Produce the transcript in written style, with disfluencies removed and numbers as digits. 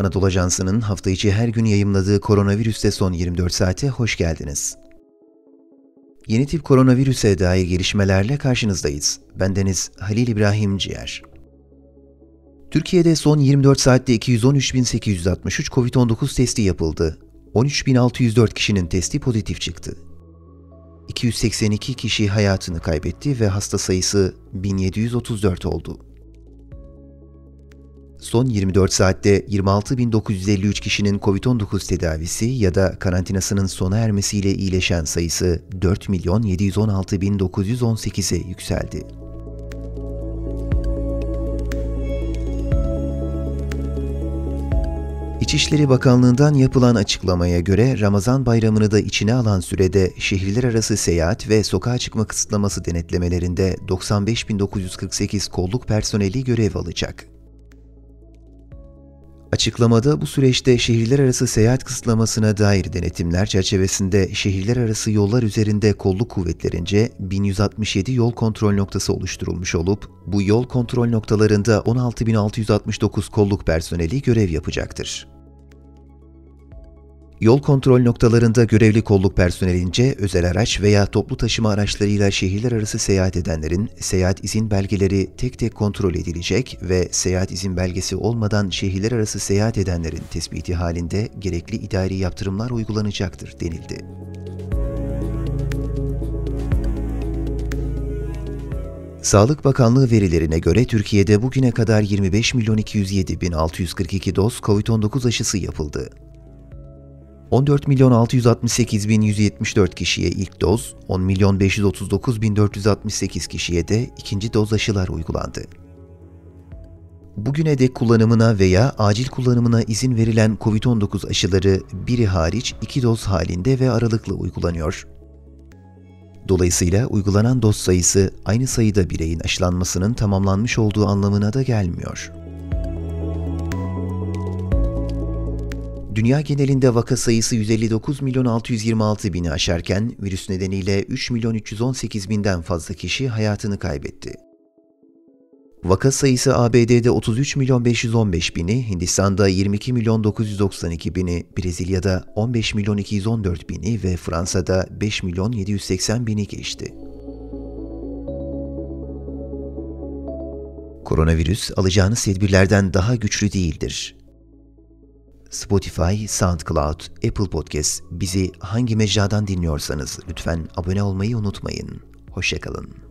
Anadolu Ajansı'nın hafta içi her gün yayımladığı Koronavirüs'te son 24 saate hoş geldiniz. Yeni tip koronavirüse dair gelişmelerle karşınızdayız. Bendeniz Halil İbrahim Ciğer. Türkiye'de son 24 saatte 213.863 COVID-19 testi yapıldı. 13.604 kişinin testi pozitif çıktı. 282 kişi hayatını kaybetti ve hasta sayısı 1734 oldu. Son 24 saatte 26.953 kişinin COVID-19 tedavisi ya da karantinasının sona ermesiyle iyileşen sayısı 4.716.918'e yükseldi. İçişleri Bakanlığı'ndan yapılan açıklamaya göre Ramazan bayramını da içine alan sürede şehirler arası seyahat ve sokağa çıkma kısıtlaması denetlemelerinde 95.948 kolluk personeli görev alacak. Açıklamada bu süreçte şehirler arası seyahat kısıtlamasına dair denetimler çerçevesinde şehirler arası yollar üzerinde kolluk kuvvetlerince 1167 yol kontrol noktası oluşturulmuş olup, bu yol kontrol noktalarında 16.669 kolluk personeli görev yapacaktır. Yol kontrol noktalarında görevli kolluk personelince özel araç veya toplu taşıma araçlarıyla şehirler arası seyahat edenlerin seyahat izin belgeleri tek tek kontrol edilecek ve seyahat izin belgesi olmadan şehirler arası seyahat edenlerin tespiti halinde gerekli idari yaptırımlar uygulanacaktır denildi. Sağlık Bakanlığı verilerine göre Türkiye'de bugüne kadar 25.207.642 doz COVID-19 aşısı yapıldı. 14.668.174 kişiye ilk doz, 10.539.468 kişiye de ikinci doz aşılar uygulandı. Bugüne dek kullanımına veya acil kullanımına izin verilen COVID-19 aşıları biri hariç 2 doz halinde ve aralıklı uygulanıyor. Dolayısıyla uygulanan doz sayısı aynı sayıda bireyin aşılanmasının tamamlanmış olduğu anlamına da gelmiyor. Dünya genelinde vaka sayısı 159.626.000'i aşarken virüs nedeniyle 3.318.000'den fazla kişi hayatını kaybetti. Vaka sayısı ABD'de 33.515.000'i, Hindistan'da 22.992.000'i, Brezilya'da 15.214.000'i ve Fransa'da 5.780.000'i geçti. Koronavirüs alacağınız tedbirlerden daha güçlü değildir. Spotify, SoundCloud, Apple Podcasts, bizi hangi mecradan dinliyorsanız lütfen abone olmayı unutmayın. Hoşça kalın.